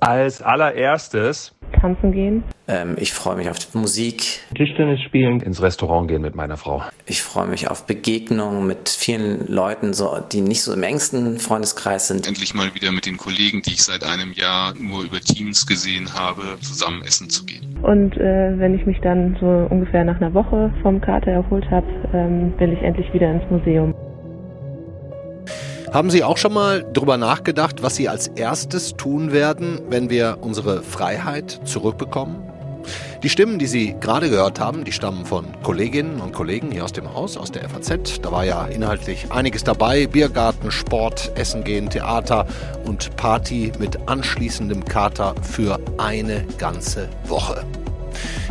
Als allererstes tanzen gehen. Ich freue mich auf Musik. Tischtennis spielen. Ins Restaurant gehen mit meiner Frau. Ich freue mich auf Begegnungen mit vielen Leuten, die nicht so im engsten Freundeskreis sind. Endlich mal wieder mit den Kollegen, die ich seit einem Jahr nur über Teams gesehen habe, zusammen essen zu gehen. Und wenn ich mich dann so ungefähr nach einer Woche vom Kater erholt habe, will ich endlich wieder ins Museum. Haben Sie auch schon mal darüber nachgedacht, was Sie als erstes tun werden, wenn wir unsere Freiheit zurückbekommen? Die Stimmen, die Sie gerade gehört haben, die stammen von Kolleginnen und Kollegen hier aus dem Haus, aus der FAZ. Da war ja inhaltlich einiges dabei. Biergarten, Sport, Essen gehen, Theater und Party mit anschließendem Kater für eine ganze Woche.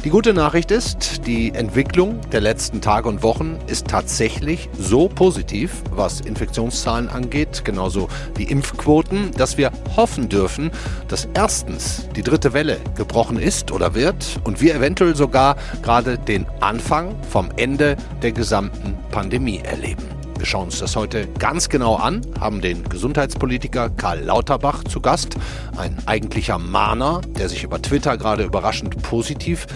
Die gute Nachricht ist, die Entwicklung der letzten Tage und Wochen ist tatsächlich so positiv, was Infektionszahlen angeht, genauso wie Impfquoten, dass wir hoffen dürfen, dass erstens die dritte Welle gebrochen ist oder wird und wir eventuell sogar gerade den Anfang vom Ende der gesamten Pandemie erleben. Wir schauen uns das heute ganz genau an, haben den Gesundheitspolitiker Karl Lauterbach zu Gast, ein eigentlicher Mahner, der sich über Twitter gerade überraschend positiv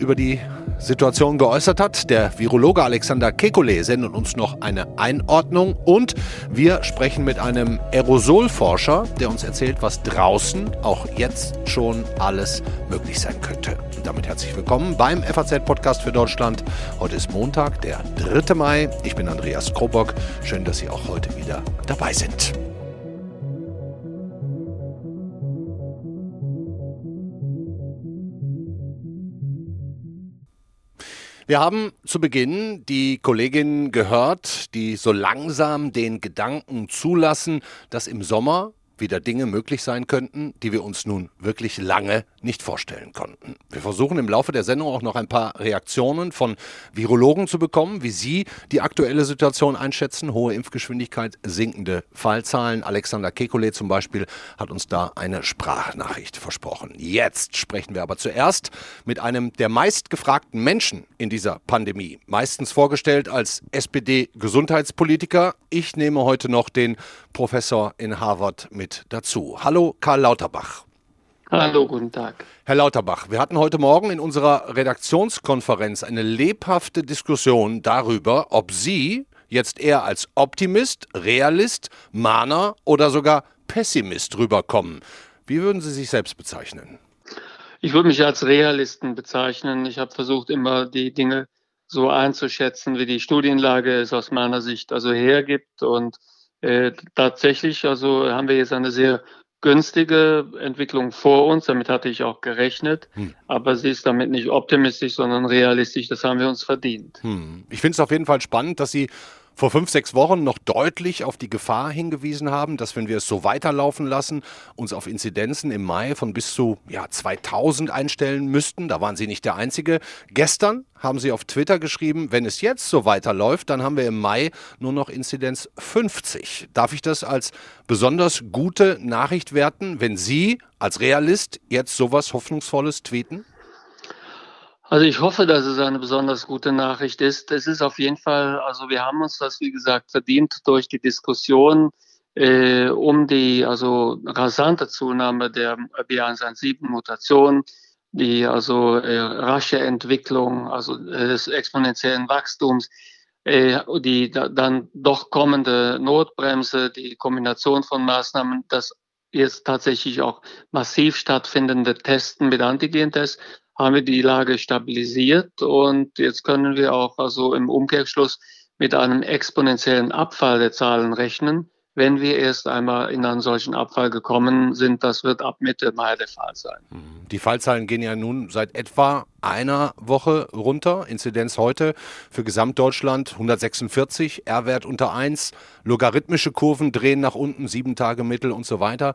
über die Situation geäußert hat. Der Virologe Alexander Kekulé sendet uns noch eine Einordnung und wir sprechen mit einem Aerosolforscher, der uns erzählt, was draußen auch jetzt schon alles möglich sein könnte. Und damit herzlich willkommen beim FAZ-Podcast für Deutschland. Heute ist Montag, der 3. Mai. Ich bin Andreas Krobock. Schön, dass Sie auch heute wieder dabei sind. Wir haben zu Beginn die Kolleginnen gehört, die so langsam den Gedanken zulassen, dass im Sommer wieder Dinge möglich sein könnten, die wir uns nun wirklich lange nicht vorstellen konnten. Wir versuchen im Laufe der Sendung auch noch ein paar Reaktionen von Virologen zu bekommen, wie sie die aktuelle Situation einschätzen. Hohe Impfgeschwindigkeit, sinkende Fallzahlen. Alexander Kekulé zum Beispiel hat uns da eine Sprachnachricht versprochen. Jetzt sprechen wir aber zuerst mit einem der meistgefragten Menschen in dieser Pandemie. Meistens vorgestellt als SPD-Gesundheitspolitiker. Ich nehme heute noch den Professor in Harvard mit dazu. Hallo Karl Lauterbach. Hallo, guten Tag. Herr Lauterbach, wir hatten heute Morgen in unserer Redaktionskonferenz eine lebhafte Diskussion darüber, ob Sie jetzt eher als Optimist, Realist, Mahner oder sogar Pessimist rüberkommen. Wie würden Sie sich selbst bezeichnen? Ich würde mich als Realisten bezeichnen. Ich habe versucht, immer die Dinge so einzuschätzen, wie die Studienlage es aus meiner Sicht also hergibt. Und tatsächlich also haben wir jetzt eine sehr günstige Entwicklung vor uns, damit hatte ich auch gerechnet, aber sie ist damit nicht optimistisch, sondern realistisch, das haben wir uns verdient. Ich finde es auf jeden Fall spannend, dass Sie vor 5-6 Wochen noch deutlich auf die Gefahr hingewiesen haben, dass wenn wir es so weiterlaufen lassen, uns auf Inzidenzen im Mai von bis zu 2000 einstellen müssten. Da waren Sie nicht der Einzige. Gestern haben Sie auf Twitter geschrieben, wenn es jetzt so weiterläuft, dann haben wir im Mai nur noch Inzidenz 50. Darf ich das als besonders gute Nachricht werten, wenn Sie als Realist jetzt sowas Hoffnungsvolles tweeten? Also ich hoffe, dass es eine besonders gute Nachricht ist. Es ist auf jeden Fall, also wir haben uns das, wie gesagt, verdient durch die Diskussion um die also rasante Zunahme der B.1.617-Mutation, die also rasche Entwicklung, also des exponentiellen Wachstums, die dann doch kommende Notbremse, die Kombination von Maßnahmen, das jetzt tatsächlich auch massiv stattfindende Testen mit Antigentests, haben wir die Lage stabilisiert und jetzt können wir auch also im Umkehrschluss mit einem exponentiellen Abfall der Zahlen rechnen, wenn wir erst einmal in einen solchen Abfall gekommen sind. Das wird ab Mitte Mai der Fall sein. Die Fallzahlen gehen ja nun seit etwa einer Woche runter. Inzidenz heute für Gesamtdeutschland 146, R-Wert unter 1, logarithmische Kurven drehen nach unten, 7 Tage Mittel und so weiter.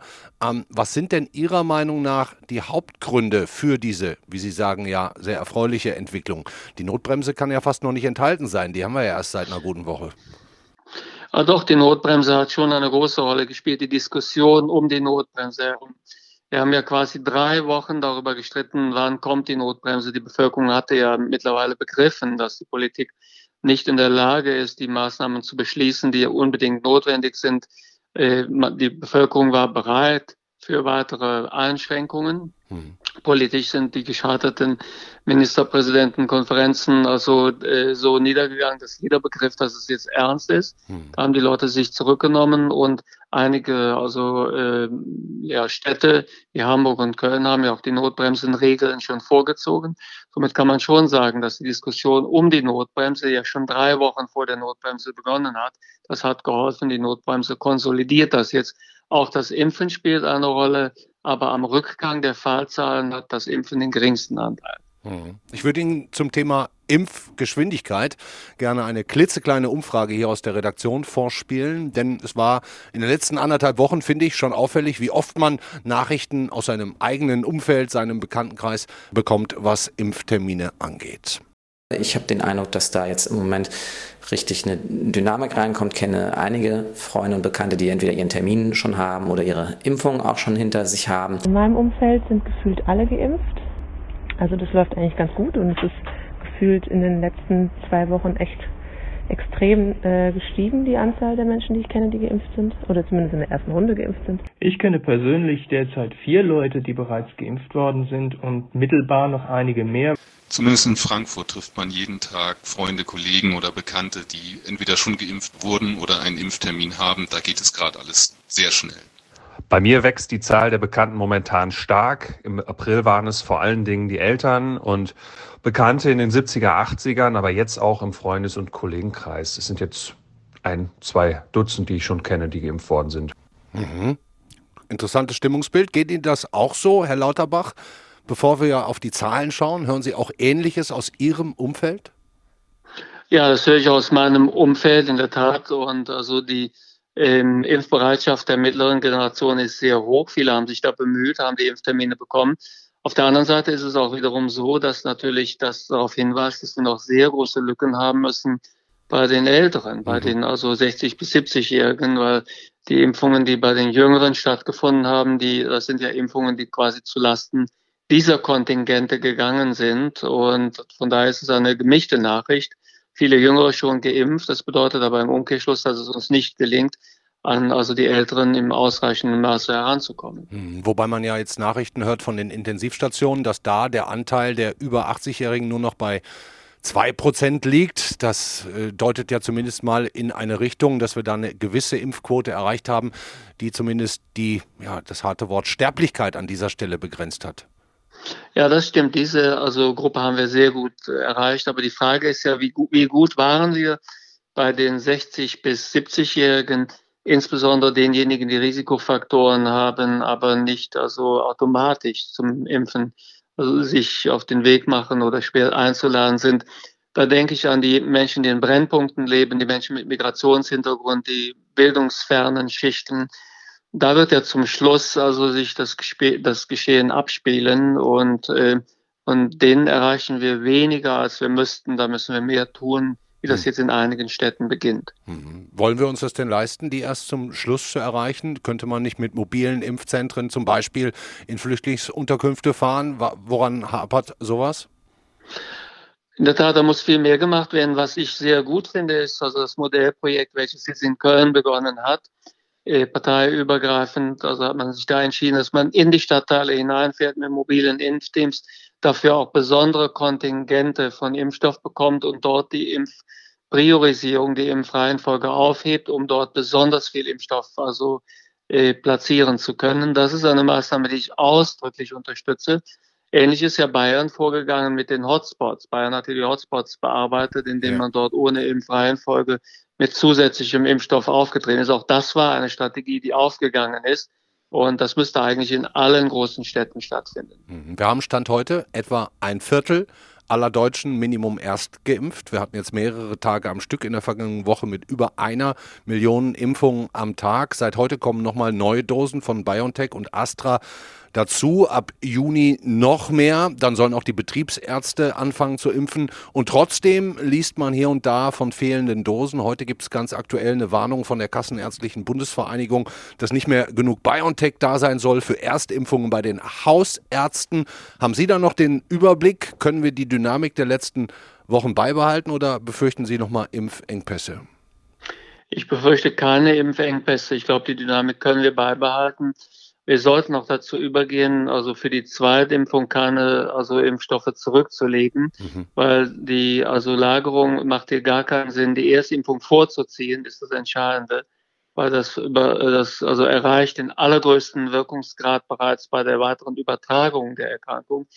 Was sind denn Ihrer Meinung nach die Hauptgründe für diese, wie Sie sagen, ja sehr erfreuliche Entwicklung? Die Notbremse kann ja fast noch nicht enthalten sein, die haben wir ja erst seit einer guten Woche. Ja, doch, die Notbremse hat schon eine große Rolle gespielt, die Diskussion um die Notbremse. Wir haben ja quasi 3 Wochen darüber gestritten, wann kommt die Notbremse. Die Bevölkerung hatte ja mittlerweile begriffen, dass die Politik nicht in der Lage ist, die Maßnahmen zu beschließen, die unbedingt notwendig sind. Die Bevölkerung war bereit für weitere Einschränkungen. Politisch sind die gescheiterten Ministerpräsidentenkonferenzen also so niedergegangen, dass jeder begriff, dass es jetzt ernst ist. Da haben die Leute sich zurückgenommen und einige Städte wie Hamburg und Köln haben ja auch die Notbremsenregeln schon vorgezogen. Somit kann man schon sagen, dass die Diskussion um die Notbremse ja schon 3 Wochen vor der Notbremse begonnen hat. Das hat geholfen, die Notbremse konsolidiert das jetzt. Auch das Impfen spielt eine Rolle, aber am Rückgang der Fallzahlen hat das Impfen den geringsten Anteil. Ich würde Ihnen zum Thema Impfgeschwindigkeit gerne eine klitzekleine Umfrage hier aus der Redaktion vorspielen, denn es war in den letzten 1,5 Wochen, finde ich, schon auffällig, wie oft man Nachrichten aus seinem eigenen Umfeld, seinem Bekanntenkreis bekommt, was Impftermine angeht. Ich habe den Eindruck, dass da jetzt im Moment richtig eine Dynamik reinkommt. Ich kenne einige Freunde und Bekannte, die entweder ihren Termin schon haben oder ihre Impfung auch schon hinter sich haben. In meinem Umfeld sind gefühlt alle geimpft. Also das läuft eigentlich ganz gut und es ist gefühlt in den letzten 2 Wochen echt extrem gestiegen, die Anzahl der Menschen, die ich kenne, die geimpft sind oder zumindest in der ersten Runde geimpft sind. Ich kenne persönlich derzeit 4 Leute, die bereits geimpft worden sind und mittelbar noch einige mehr. Zumindest in Frankfurt trifft man jeden Tag Freunde, Kollegen oder Bekannte, die entweder schon geimpft wurden oder einen Impftermin haben. Da geht es gerade alles sehr schnell. Bei mir wächst die Zahl der Bekannten momentan stark. Im April waren es vor allen Dingen die Eltern und Bekannte in den 70er, 80ern, aber jetzt auch im Freundes- und Kollegenkreis. Es sind jetzt 1-2 Dutzend, die ich schon kenne, die geimpft worden sind. Mhm. Interessantes Stimmungsbild. Geht Ihnen das auch so, Herr Lauterbach? Bevor wir ja auf die Zahlen schauen, hören Sie auch Ähnliches aus Ihrem Umfeld? Ja, das höre ich aus meinem Umfeld in der Tat. Und also die Impfbereitschaft der mittleren Generation ist sehr hoch. Viele haben sich da bemüht, haben die Impftermine bekommen. Auf der anderen Seite ist es auch wiederum so, dass natürlich das darauf hinweist, dass wir noch sehr große Lücken haben müssen bei den Älteren, bei den also 60- bis 70-Jährigen, weil die Impfungen, die bei den Jüngeren stattgefunden haben, das sind ja Impfungen, die quasi zulasten dieser Kontingente gegangen sind. Und von daher ist es eine gemischte Nachricht. Viele Jüngere schon geimpft. Das bedeutet aber im Umkehrschluss, dass es uns nicht gelingt, an also die Älteren im ausreichenden Maße heranzukommen. Wobei man ja jetzt Nachrichten hört von den Intensivstationen, dass da der Anteil der über 80-Jährigen nur noch bei 2% liegt. Das deutet ja zumindest mal in eine Richtung, dass wir da eine gewisse Impfquote erreicht haben, die zumindest das harte Wort Sterblichkeit an dieser Stelle begrenzt hat. Ja, das stimmt. Diese Gruppe haben wir sehr gut erreicht. Aber die Frage ist ja, wie gut waren wir bei den 60- bis 70-Jährigen, insbesondere denjenigen, die Risikofaktoren haben, aber nicht automatisch zum Impfen sich auf den Weg machen oder schwer einzuladen sind. Da denke ich an die Menschen, die in Brennpunkten leben, die Menschen mit Migrationshintergrund, die bildungsfernen Schichten. Da wird ja zum Schluss sich das Geschehen abspielen und denen erreichen wir weniger, als wir müssten. Da müssen wir mehr tun, wie das jetzt in einigen Städten beginnt. Wollen wir uns das denn leisten, die erst zum Schluss zu erreichen? Könnte man nicht mit mobilen Impfzentren zum Beispiel in Flüchtlingsunterkünfte fahren? Woran hapert sowas? In der Tat, da muss viel mehr gemacht werden. Was ich sehr gut finde, ist das Modellprojekt, welches jetzt in Köln begonnen hat. Parteiübergreifend, hat man sich da entschieden, dass man in die Stadtteile hineinfährt mit mobilen Impfteams, dafür auch besondere Kontingente von Impfstoff bekommt und dort die Impfpriorisierung, die Impfreihenfolge aufhebt, um dort besonders viel Impfstoff platzieren zu können. Das ist eine Maßnahme, die ich ausdrücklich unterstütze. Ähnlich ist ja Bayern vorgegangen mit den Hotspots. Bayern hat die Hotspots bearbeitet, indem man dort ohne Impfreihenfolge mit zusätzlichem Impfstoff aufgetreten ist. Auch das war eine Strategie, die aufgegangen ist. Und das müsste eigentlich in allen großen Städten stattfinden. Wir haben Stand heute etwa 1/4 aller Deutschen Minimum erst geimpft. Wir hatten jetzt mehrere Tage am Stück in der vergangenen Woche mit über 1 Million Impfungen am Tag. Seit heute kommen nochmal neue Dosen von BioNTech und Astra dazu. Ab Juni noch mehr. Dann sollen auch die Betriebsärzte anfangen zu impfen. Und trotzdem liest man hier und da von fehlenden Dosen. Heute gibt es ganz aktuell eine Warnung von der Kassenärztlichen Bundesvereinigung, dass nicht mehr genug BioNTech da sein soll für Erstimpfungen bei den Hausärzten. Haben Sie da noch den Überblick? Können wir die Dynamik der letzten Wochen beibehalten oder befürchten Sie nochmal Impfengpässe? Ich befürchte keine Impfengpässe. Ich glaube, die Dynamik können wir beibehalten. Wir sollten auch dazu übergehen, also für die Zweitimpfung keine Impfstoffe zurückzulegen, weil die Lagerung macht hier gar keinen Sinn. Die Erstimpfung vorzuziehen ist das Entscheidende, weil das erreicht den allergrößten Wirkungsgrad bereits bei der weiteren Übertragung der Erkrankung.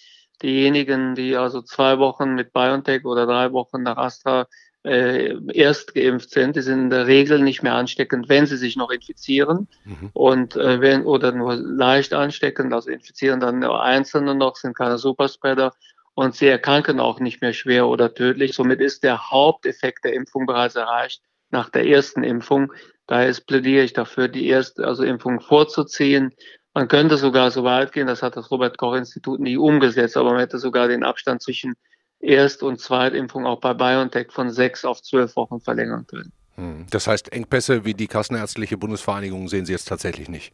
Diejenigen, die 2 Wochen mit BioNTech oder 3 Wochen nach Astra erst geimpft sind, die sind in der Regel nicht mehr ansteckend, wenn sie sich noch infizieren und oder nur leicht ansteckend, infizieren dann nur Einzelne noch, sind keine Superspreader und sie erkranken auch nicht mehr schwer oder tödlich. Somit ist der Haupteffekt der Impfung bereits erreicht nach der ersten Impfung. Daher plädiere ich dafür, die erste Impfung vorzuziehen. Man könnte sogar so weit gehen, das hat das Robert-Koch-Institut nie umgesetzt, aber man hätte sogar den Abstand zwischen Erst- und Zweitimpfung auch bei BioNTech von 6 auf 12 Wochen verlängern können. Das heißt, Engpässe wie die Kassenärztliche Bundesvereinigung sehen Sie jetzt tatsächlich nicht?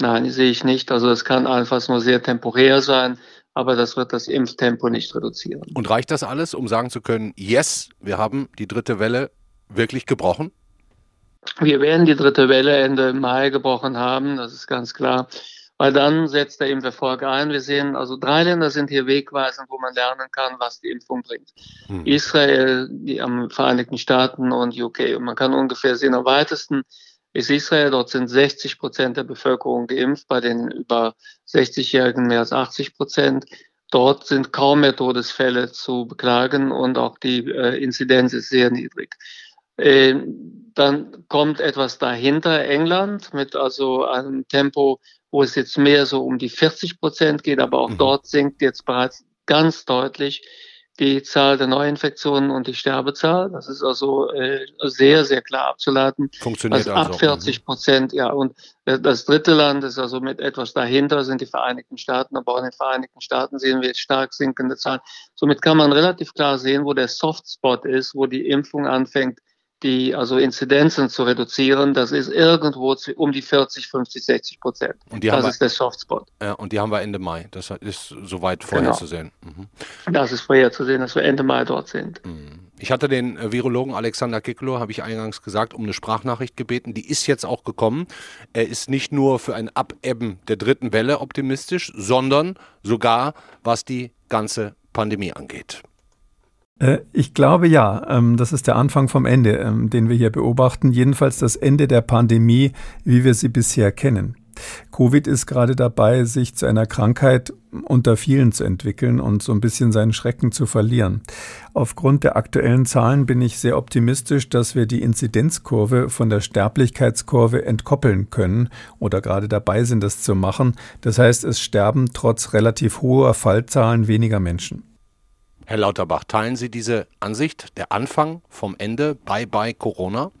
Nein, die sehe ich nicht. Es kann einfach nur sehr temporär sein, aber das wird das Impftempo nicht reduzieren. Und reicht das alles, um sagen zu können, yes, wir haben die dritte Welle wirklich gebrochen? Wir werden die dritte Welle Ende Mai gebrochen haben, das ist ganz klar. Weil dann setzt der Impferfolg ein. Wir sehen, 3 Länder sind hier wegweisend, wo man lernen kann, was die Impfung bringt. Israel, die Vereinigten Staaten und UK. Und man kann ungefähr sehen, am weitesten ist Israel. Dort sind 60% der Bevölkerung geimpft, bei den über 60-Jährigen mehr als 80%. Dort sind kaum mehr Todesfälle zu beklagen und auch die Inzidenz ist sehr niedrig. Dann kommt etwas dahinter, England, mit einem Tempo, wo es jetzt mehr um die 40% geht, aber auch dort sinkt jetzt bereits ganz deutlich die Zahl der Neuinfektionen und die Sterbezahl. Das ist sehr, sehr klar abzuleiten. Funktioniert ab 40%, ja. Und das dritte Land ist mit etwas dahinter, sind die Vereinigten Staaten. Aber auch in den Vereinigten Staaten sehen wir jetzt stark sinkende Zahlen. Somit kann man relativ klar sehen, wo der Softspot ist, wo die Impfung anfängt, die Inzidenzen zu reduzieren. Das ist irgendwo um die 40, 50, 60%. Das ist der Softspot. Ja, und die haben wir Ende Mai. Das ist soweit vorherzusehen. Genau. Das ist vorherzusehen, dass wir Ende Mai dort sind. Ich hatte den Virologen Alexander Kekulé, habe ich eingangs gesagt, um eine Sprachnachricht gebeten. Die ist jetzt auch gekommen. Er ist nicht nur für ein Abebben der dritten Welle optimistisch, sondern sogar, was die ganze Pandemie angeht. Ich glaube ja, das ist der Anfang vom Ende, den wir hier beobachten. Jedenfalls das Ende der Pandemie, wie wir sie bisher kennen. Covid ist gerade dabei, sich zu einer Krankheit unter vielen zu entwickeln und so ein bisschen seinen Schrecken zu verlieren. Aufgrund der aktuellen Zahlen bin ich sehr optimistisch, dass wir die Inzidenzkurve von der Sterblichkeitskurve entkoppeln können oder gerade dabei sind, das zu machen. Das heißt, es sterben trotz relativ hoher Fallzahlen weniger Menschen. Herr Lauterbach, teilen Sie diese Ansicht, der Anfang vom Ende, bye-bye Corona?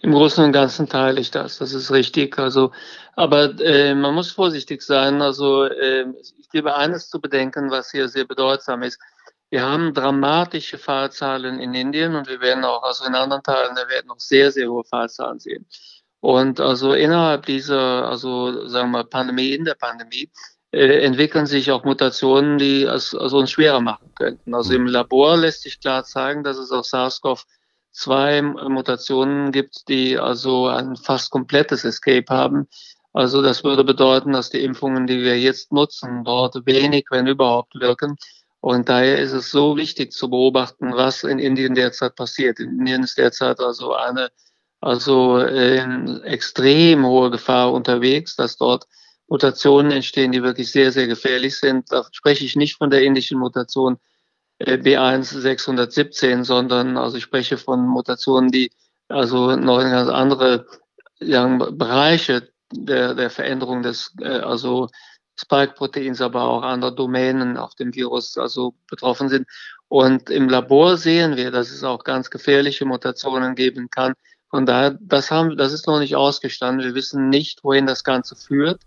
Im Großen und Ganzen teile ich das, das ist richtig. Aber man muss vorsichtig sein. Ich gebe eines zu bedenken, was hier sehr bedeutsam ist. Wir haben dramatische Fallzahlen in Indien und wir werden auch in anderen Teilen der Welt noch sehr, sehr hohe Fallzahlen sehen. Und innerhalb dieser, Pandemie, in der Pandemie, entwickeln sich auch Mutationen, die uns schwerer machen könnten. Im Labor lässt sich klar zeigen, dass es auch SARS-CoV-2 Mutationen gibt, die ein fast komplettes Escape haben. Das würde bedeuten, dass die Impfungen, die wir jetzt nutzen, dort wenig, wenn überhaupt, wirken. Und daher ist es so wichtig zu beobachten, was in Indien derzeit passiert. In Indien ist derzeit eine extrem hohe Gefahr unterwegs, dass dort Mutationen entstehen, die wirklich sehr, sehr gefährlich sind. Da spreche ich nicht von der indischen Mutation B.1.617, sondern ich spreche von Mutationen, die noch in ganz andere Bereiche der Veränderung des Spike-Proteins, aber auch anderer Domänen auf dem Virus betroffen sind. Und im Labor sehen wir, dass es auch ganz gefährliche Mutationen geben kann. Von daher, das ist noch nicht ausgestanden. Wir wissen nicht, wohin das Ganze führt,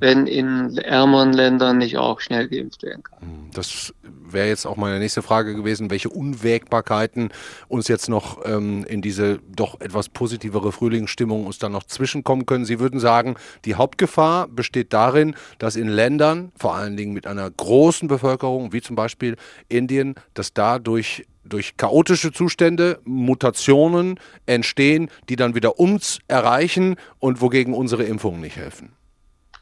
wenn in ärmeren Ländern nicht auch schnell geimpft werden kann. Das wäre jetzt auch meine nächste Frage gewesen, welche Unwägbarkeiten uns jetzt noch in diese doch etwas positivere Frühlingsstimmung uns dann noch zwischenkommen können. Sie würden sagen, die Hauptgefahr besteht darin, dass in Ländern, vor allen Dingen mit einer großen Bevölkerung, wie zum Beispiel Indien, dass dadurch durch chaotische Zustände Mutationen entstehen, die dann wieder uns erreichen und wogegen unsere Impfungen nicht helfen.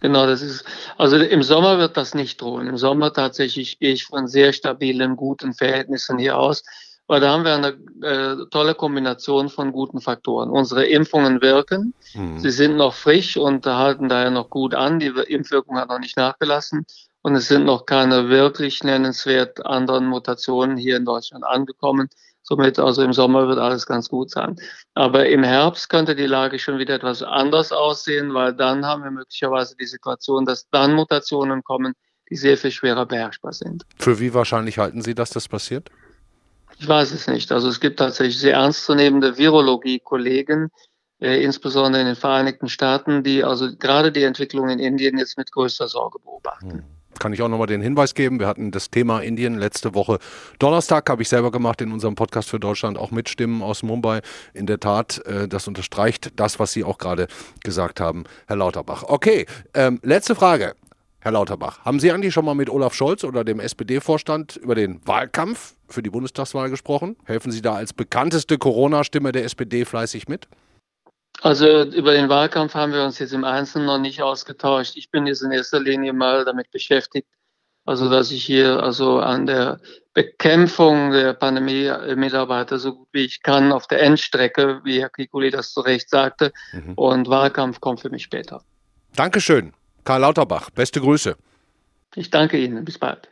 Genau, das ist, also im Sommer wird das nicht drohen. Im Sommer tatsächlich gehe ich von sehr stabilen, guten Verhältnissen hier aus, weil da haben wir eine tolle Kombination von guten Faktoren. Unsere Impfungen wirken, sie sind noch frisch und halten daher noch gut an. Die Impfwirkung hat noch nicht nachgelassen und es sind noch keine wirklich nennenswert anderen Mutationen hier in Deutschland angekommen. Somit, also im Sommer wird alles ganz gut sein. Aber im Herbst könnte die Lage schon wieder etwas anders aussehen, weil dann haben wir möglicherweise die Situation, dass dann Mutationen kommen, die sehr viel schwerer beherrschbar sind. Für wie wahrscheinlich halten Sie, dass das passiert? Ich weiß es nicht. Also es gibt tatsächlich sehr ernstzunehmende Virologie-Kollegen, insbesondere in den Vereinigten Staaten, die also gerade die Entwicklung in Indien jetzt mit größter Sorge beobachten. Kann ich auch nochmal den Hinweis geben, wir hatten das Thema Indien letzte Woche Donnerstag, habe ich selber gemacht in unserem Podcast für Deutschland, auch mit Stimmen aus Mumbai. In der Tat, das unterstreicht das, was Sie auch gerade gesagt haben, Herr Lauterbach. Okay, letzte Frage, Herr Lauterbach. Haben Sie eigentlich schon mal mit Olaf Scholz oder dem SPD-Vorstand über den Wahlkampf für die Bundestagswahl gesprochen? Helfen Sie da als bekannteste Corona-Stimme der SPD fleißig mit? Also über den Wahlkampf haben wir uns jetzt im Einzelnen noch nicht ausgetauscht. Ich bin jetzt in erster Linie mal damit beschäftigt, also dass ich hier also an der Bekämpfung der Pandemie mitarbeite, so gut wie ich kann, auf der Endstrecke, wie Herr Kekulé das zu Recht sagte. Und Wahlkampf kommt für mich später. Dankeschön, Karl Lauterbach. Beste Grüße. Ich danke Ihnen. Bis bald.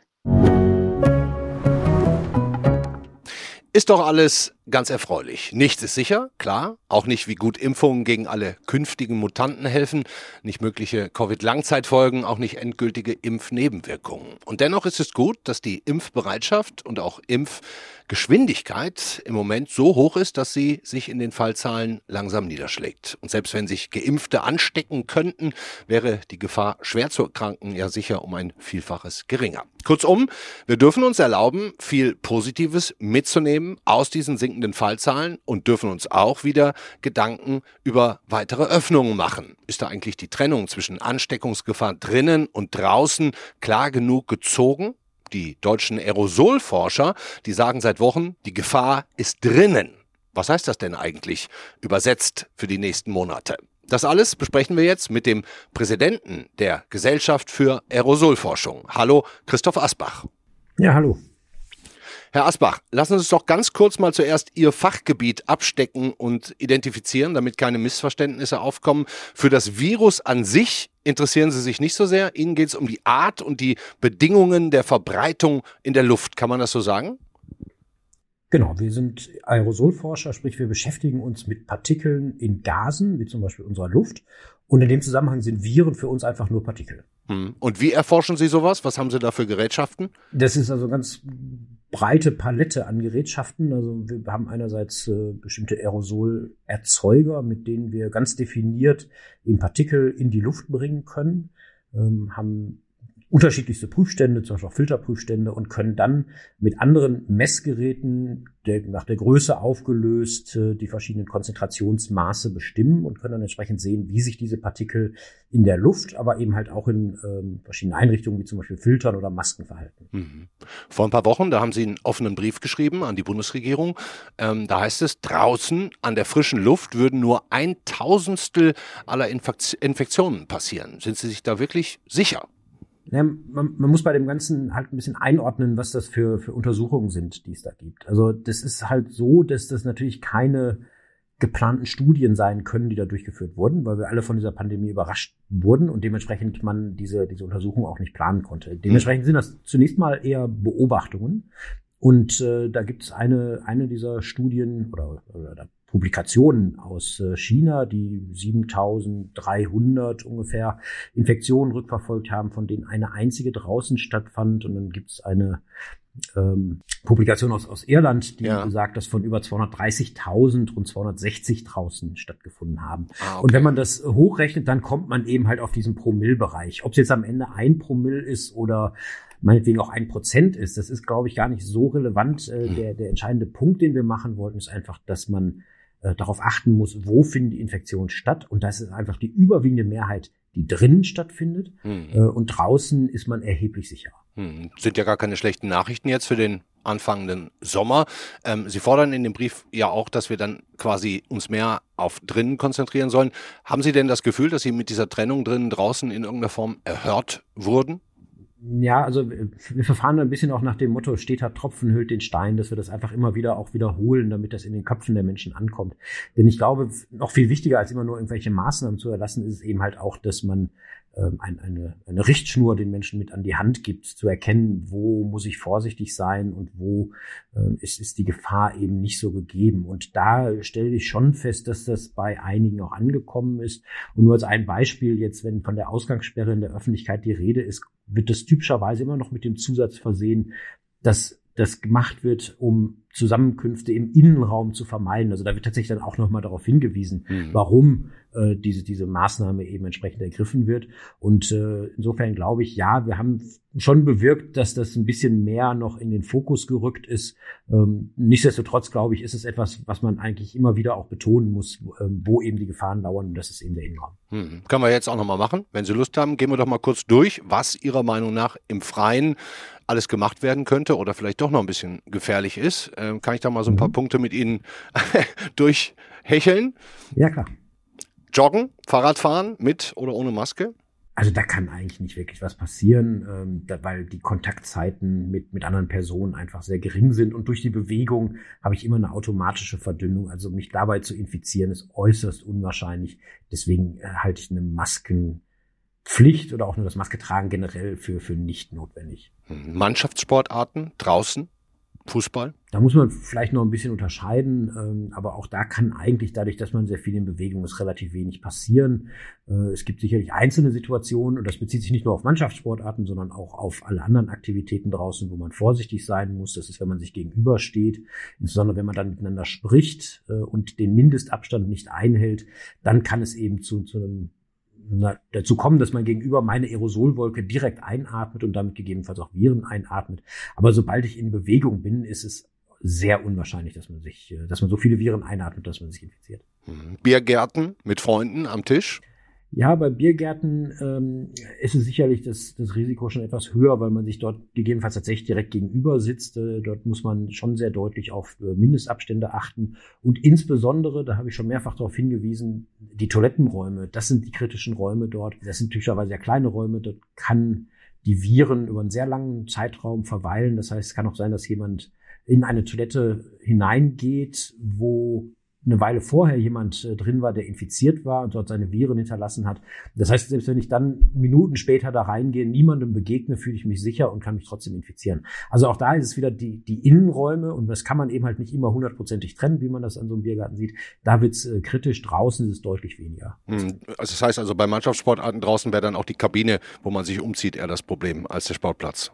Ist doch alles ganz erfreulich. Nichts ist sicher, klar. Auch nicht, wie gut Impfungen gegen alle künftigen Mutanten helfen, nicht mögliche Covid-Langzeitfolgen, auch nicht endgültige Impfnebenwirkungen. Und dennoch ist es gut, dass die Impfbereitschaft und auch Impfgeschwindigkeit im Moment so hoch ist, dass sie sich in den Fallzahlen langsam niederschlägt. Und selbst wenn sich Geimpfte anstecken könnten, wäre die Gefahr, schwer zu erkranken, ja sicher um ein Vielfaches geringer. Kurzum, wir dürfen uns erlauben, viel Positives mitzunehmen aus diesen sinkenden Fallzahlen und dürfen uns auch wieder Gedanken über weitere Öffnungen machen. Ist da eigentlich die Trennung zwischen Ansteckungsgefahr drinnen und draußen klar genug gezogen? Die deutschen Aerosolforscher, die sagen seit Wochen, die Gefahr ist drinnen. Was heißt das denn eigentlich übersetzt für die nächsten Monate? Das alles besprechen wir jetzt mit dem Präsidenten der Gesellschaft für Aerosolforschung. Hallo, Christoph Asbach. Ja, hallo. Herr Asbach, lassen Sie uns doch ganz kurz mal zuerst Ihr Fachgebiet abstecken und identifizieren, damit keine Missverständnisse aufkommen. Für das Virus an sich interessieren Sie sich nicht so sehr. Ihnen geht es um die Art und die Bedingungen der Verbreitung in der Luft. Kann man das so sagen? Genau, wir sind Aerosolforscher, sprich wir beschäftigen uns mit Partikeln in Gasen, wie zum Beispiel unserer Luft. Und in dem Zusammenhang sind Viren für uns einfach nur Partikel. Und wie erforschen Sie sowas? Was haben Sie da für Gerätschaften? Das ist also ganz breite Palette an Gerätschaften. Also wir haben einerseits bestimmte Aerosolerzeuger, mit denen wir ganz definiert eben Partikel in die Luft bringen können, haben unterschiedlichste Prüfstände, zum Beispiel auch Filterprüfstände, und können dann mit anderen Messgeräten nach der Größe aufgelöst die verschiedenen Konzentrationsmaße bestimmen und können dann entsprechend sehen, wie sich diese Partikel in der Luft, aber eben halt auch in verschiedenen Einrichtungen wie zum Beispiel Filtern oder Masken verhalten. Vor ein paar Wochen, da haben Sie einen offenen Brief geschrieben an die Bundesregierung. Da heißt es, draußen an der frischen Luft würden nur 1/1000stel aller Infektionen passieren. Sind Sie sich da wirklich sicher? Ja, man muss bei dem Ganzen halt ein bisschen einordnen, was das für Untersuchungen sind, die es da gibt. Also das ist halt so, dass das natürlich keine geplanten Studien sein können, die da durchgeführt wurden, weil wir alle von dieser Pandemie überrascht wurden und dementsprechend man diese Untersuchung auch nicht planen konnte. Dementsprechend sind das zunächst mal eher Beobachtungen. Und da gibt es eine dieser Studien oder Publikationen aus China, die 7300 ungefähr Infektionen rückverfolgt haben, von denen eine einzige draußen stattfand. Und dann gibt es eine Publikation aus Irland, die sagt, dass von über 230.000 rund 260 draußen stattgefunden haben. Und wenn man das hochrechnet, dann kommt man eben halt auf diesen Promille-Bereich. Ob es jetzt am Ende 1 Promille ist oder meinetwegen auch 1% ist, das ist, glaube ich, gar nicht so relevant. Der entscheidende Punkt, den wir machen wollten, ist einfach, dass man darauf achten muss, wo finden die Infektionen statt. Und das ist einfach die überwiegende Mehrheit, die drinnen stattfindet. Und draußen ist man erheblich sicherer. Sind ja gar keine schlechten Nachrichten jetzt für den anfangenden Sommer. Sie fordern in dem Brief ja auch, dass wir dann quasi uns mehr auf drinnen konzentrieren sollen. Haben Sie denn das Gefühl, dass Sie mit dieser Trennung drinnen draußen in irgendeiner Form erhört wurden? Ja, also wir verfahren ein bisschen auch nach dem Motto, steter Tropfen hüllt den Stein, dass wir das einfach immer wieder auch wiederholen, damit das in den Köpfen der Menschen ankommt. Denn ich glaube, noch viel wichtiger als immer nur irgendwelche Maßnahmen zu erlassen, ist es eben halt auch, dass man eine Richtschnur den Menschen mit an die Hand gibt, zu erkennen, wo muss ich vorsichtig sein und wo ist die Gefahr eben nicht so gegeben. Und da stelle ich schon fest, dass das bei einigen auch angekommen ist. Und nur als ein Beispiel jetzt, wenn von der Ausgangssperre in der Öffentlichkeit die Rede ist, wird das typischerweise immer noch mit dem Zusatz versehen, dass das gemacht wird, um Zusammenkünfte im Innenraum zu vermeiden. Also da wird tatsächlich dann auch nochmal darauf hingewiesen, warum diese Maßnahme eben entsprechend ergriffen wird. Und insofern glaube ich, ja, wir haben schon bewirkt, dass das ein bisschen mehr noch in den Fokus gerückt ist. Nichtsdestotrotz, glaube ich, ist es etwas, was man eigentlich immer wieder auch betonen muss, wo eben die Gefahren lauern. Und das ist eben der Innenraum. Können wir jetzt auch nochmal machen. Wenn Sie Lust haben, gehen wir doch mal kurz durch, was Ihrer Meinung nach im Freien alles gemacht werden könnte oder vielleicht doch noch ein bisschen gefährlich ist. Kann ich da mal so ein paar Punkte mit Ihnen durchhecheln? Ja, klar. Joggen, Fahrradfahren mit oder ohne Maske? Also da kann eigentlich nicht wirklich was passieren, weil die Kontaktzeiten mit anderen Personen einfach sehr gering sind. Und durch die Bewegung habe ich immer eine automatische Verdünnung. Also mich dabei zu infizieren, ist äußerst unwahrscheinlich. Deswegen halte ich eine Maskenpflicht oder auch nur das Masketragen generell für nicht notwendig. Mannschaftssportarten draußen? Fußball? Da muss man vielleicht noch ein bisschen unterscheiden, aber auch da kann eigentlich dadurch, dass man sehr viel in Bewegung ist, relativ wenig passieren. Es gibt sicherlich einzelne Situationen, und das bezieht sich nicht nur auf Mannschaftssportarten, sondern auch auf alle anderen Aktivitäten draußen, wo man vorsichtig sein muss. Das ist, wenn man sich gegenübersteht, insbesondere wenn man dann miteinander spricht und den Mindestabstand nicht einhält, dann kann es eben dazu kommen, dass man gegenüber meine Aerosolwolke direkt einatmet und damit gegebenenfalls auch Viren einatmet. Aber sobald ich in Bewegung bin, ist es sehr unwahrscheinlich, dass man so viele Viren einatmet, dass man sich infiziert. Biergärten mit Freunden am Tisch? Ja, bei Biergärten ist es sicherlich das Risiko schon etwas höher, weil man sich dort gegebenenfalls tatsächlich direkt gegenüber sitzt. Dort muss man schon sehr deutlich auf Mindestabstände achten. Und insbesondere, da habe ich schon mehrfach darauf hingewiesen, die Toilettenräume, das sind die kritischen Räume dort. Das sind typischerweise sehr kleine Räume. Dort kann die Viren über einen sehr langen Zeitraum verweilen. Das heißt, es kann auch sein, dass jemand in eine Toilette hineingeht, wo eine Weile vorher jemand drin war, der infiziert war und dort seine Viren hinterlassen hat. Das heißt, selbst wenn ich dann Minuten später da reingehe, niemandem begegne, fühle ich mich sicher und kann mich trotzdem infizieren. Also auch da ist es wieder die Innenräume, und das kann man eben halt nicht immer 100% trennen, wie man das an so einem Biergarten sieht. Da wird es kritisch, draußen ist es deutlich weniger. Also das heißt also, bei Mannschaftssportarten draußen wäre dann auch die Kabine, wo man sich umzieht, eher das Problem als der Sportplatz.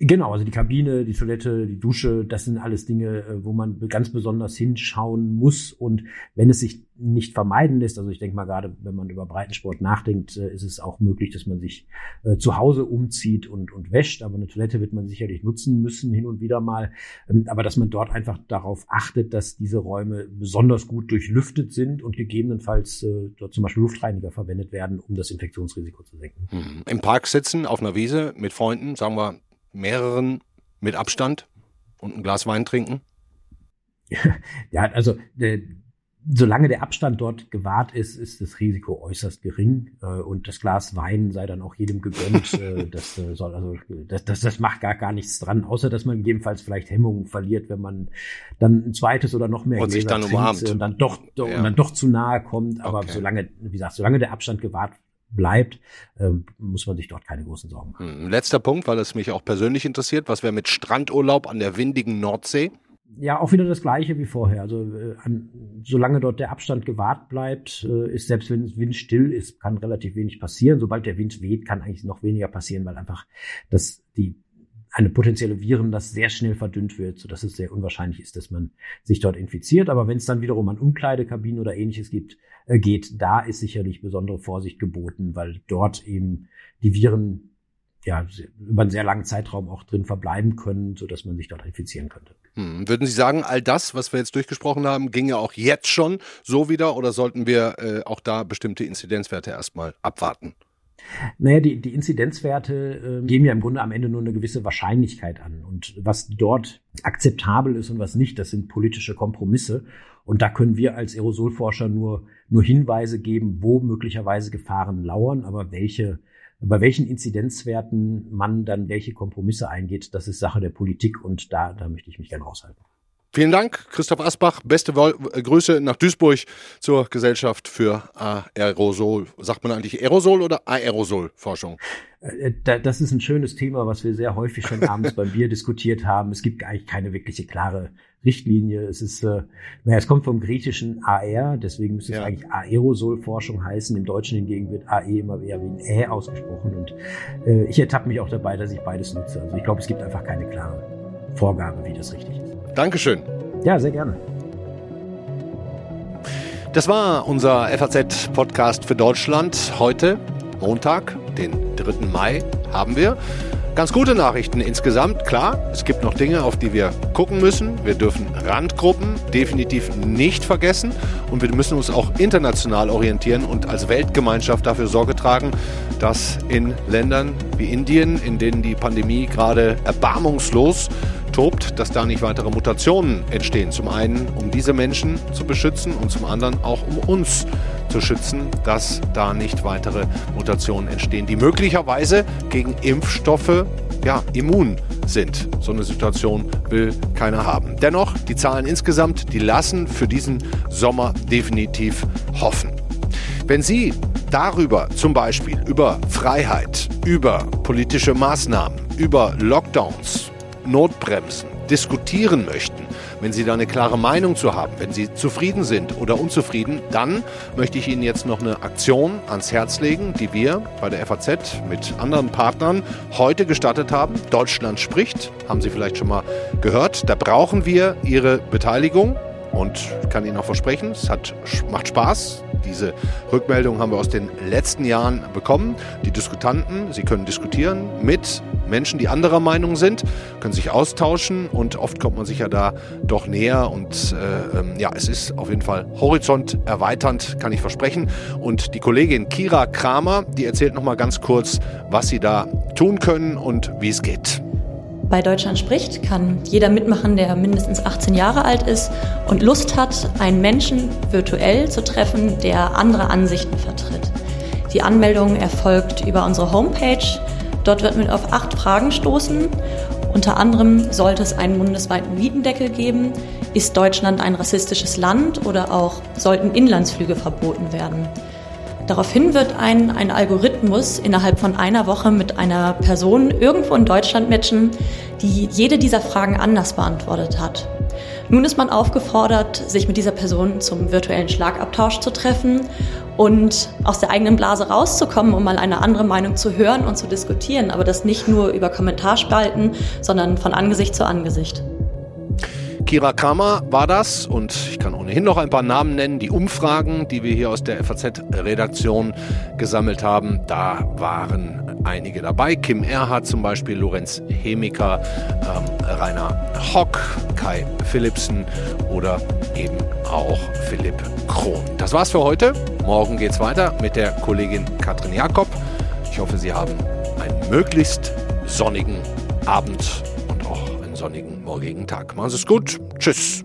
Genau, also die Kabine, die Toilette, die Dusche, das sind alles Dinge, wo man ganz besonders hinschauen muss. Und wenn es sich nicht vermeiden lässt, also ich denke mal, gerade wenn man über Breitensport nachdenkt, ist es auch möglich, dass man sich zu Hause umzieht und wäscht. Aber eine Toilette wird man sicherlich nutzen müssen, hin und wieder mal. Aber dass man dort einfach darauf achtet, dass diese Räume besonders gut durchlüftet sind und gegebenenfalls dort zum Beispiel Luftreiniger verwendet werden, um das Infektionsrisiko zu senken. Im Park sitzen, auf einer Wiese mit Freunden, sagen wir mehreren mit Abstand und ein Glas Wein trinken? Ja, also solange der Abstand dort gewahrt ist, ist das Risiko äußerst gering. Und das Glas Wein sei dann auch jedem gegönnt. Das macht gar nichts dran, außer dass man gegebenenfalls vielleicht Hemmungen verliert, wenn man dann ein zweites oder noch mehr und Gläser sich dann trinkt umarmt. Und dann doch zu nahe kommt. Aber solange der Abstand gewahrt bleibt, muss man sich dort keine großen Sorgen machen. Letzter Punkt, weil es mich auch persönlich interessiert. Was wäre mit Strandurlaub an der windigen Nordsee? Ja, auch wieder das Gleiche wie vorher. Also solange dort der Abstand gewahrt bleibt, ist, selbst wenn es windstill ist, kann relativ wenig passieren. Sobald der Wind weht, kann eigentlich noch weniger passieren, weil einfach eine potenzielle Virenlast sehr schnell verdünnt wird, sodass es sehr unwahrscheinlich ist, dass man sich dort infiziert. Aber wenn es dann wiederum an Umkleidekabinen oder Ähnliches geht, da ist sicherlich besondere Vorsicht geboten, weil dort eben die Viren ja, über einen sehr langen Zeitraum auch drin verbleiben können, sodass man sich dort infizieren könnte. Würden Sie sagen, all das, was wir jetzt durchgesprochen haben, ginge auch jetzt schon so wieder oder sollten wir auch da bestimmte Inzidenzwerte erstmal abwarten? Naja, die Inzidenzwerte geben ja im Grunde am Ende nur eine gewisse Wahrscheinlichkeit an. Und was dort akzeptabel ist und was nicht, das sind politische Kompromisse. Und da können wir als Aerosolforscher nur Hinweise geben, wo möglicherweise Gefahren lauern, aber bei welchen Inzidenzwerten man dann welche Kompromisse eingeht, das ist Sache der Politik und da möchte ich mich gerne raushalten. Vielen Dank, Christoph Asbach. Beste Grüße nach Duisburg zur Gesellschaft für Aerosol. Sagt man eigentlich Aerosol oder Aerosolforschung? Das ist ein schönes Thema, was wir sehr häufig schon abends beim Bier diskutiert haben. Es gibt eigentlich keine wirkliche klare Richtlinie. Es ist, es kommt vom griechischen AR, deswegen müsste es eigentlich Aerosolforschung heißen. Im Deutschen hingegen wird AE immer eher wie ein Ä ausgesprochen. Und ich ertappe mich auch dabei, dass ich beides nutze. Also ich glaube, es gibt einfach keine klare Vorgabe, wie das richtig ist. Dankeschön. Ja, sehr gerne. Das war unser FAZ-Podcast für Deutschland. Heute, Montag, den 3. Mai, haben wir ganz gute Nachrichten insgesamt. Klar, es gibt noch Dinge, auf die wir gucken müssen. Wir dürfen Randgruppen definitiv nicht vergessen. Und wir müssen uns auch international orientieren und als Weltgemeinschaft dafür Sorge tragen, dass in Ländern wie Indien, in denen die Pandemie gerade erbarmungslos tobt, dass da nicht weitere Mutationen entstehen. Zum einen, um diese Menschen zu beschützen und zum anderen auch, um uns zu schützen, dass da nicht weitere Mutationen entstehen, die möglicherweise gegen Impfstoffe immun sind. So eine Situation will keiner haben. Dennoch, die Zahlen insgesamt, die lassen für diesen Sommer definitiv hoffen. Wenn Sie darüber zum Beispiel über Freiheit, über politische Maßnahmen, über Lockdowns, Notbremsen diskutieren möchten, wenn Sie da eine klare Meinung zu haben, wenn Sie zufrieden sind oder unzufrieden, dann möchte ich Ihnen jetzt noch eine Aktion ans Herz legen, die wir bei der FAZ mit anderen Partnern heute gestartet haben. Deutschland spricht, haben Sie vielleicht schon mal gehört. Da brauchen wir Ihre Beteiligung und ich kann Ihnen auch versprechen, es macht Spaß. Diese Rückmeldung haben wir aus den letzten Jahren bekommen. Die Diskutanten, sie können diskutieren mit Menschen, die anderer Meinung sind, können sich austauschen und oft kommt man sich ja da doch näher und es ist auf jeden Fall horizonterweiternd, kann ich versprechen. Und die Kollegin Kira Kramer, die erzählt nochmal ganz kurz, was sie da tun können und wie es geht. Bei Deutschland spricht kann jeder mitmachen, der mindestens 18 Jahre alt ist und Lust hat, einen Menschen virtuell zu treffen, der andere Ansichten vertritt. Die Anmeldung erfolgt über unsere Homepage. Dort wird man auf 8 Fragen stoßen. Unter anderem sollte es einen bundesweiten Mietendeckel geben. Ist Deutschland ein rassistisches Land oder auch sollten Inlandsflüge verboten werden? Daraufhin wird ein Algorithmus innerhalb von einer Woche mit einer Person irgendwo in Deutschland matchen, die jede dieser Fragen anders beantwortet hat. Nun ist man aufgefordert, sich mit dieser Person zum virtuellen Schlagabtausch zu treffen und aus der eigenen Blase rauszukommen, um mal eine andere Meinung zu hören und zu diskutieren, aber das nicht nur über Kommentarspalten, sondern von Angesicht zu Angesicht. Kira Kramer war das und ich kann ohnehin noch ein paar Namen nennen. Die Umfragen, die wir hier aus der FAZ-Redaktion gesammelt haben, da waren einige dabei. Kim Erhardt zum Beispiel, Lorenz Hemiker, Rainer Hock, Kai Philipsen oder eben auch Philipp Krohn. Das war's für heute. Morgen geht's weiter mit der Kollegin Katrin Jakob. Ich hoffe, Sie haben einen möglichst sonnigen Abend und auch einen sonnigen morgigen Tag. Machen Sie es gut. Tschüss.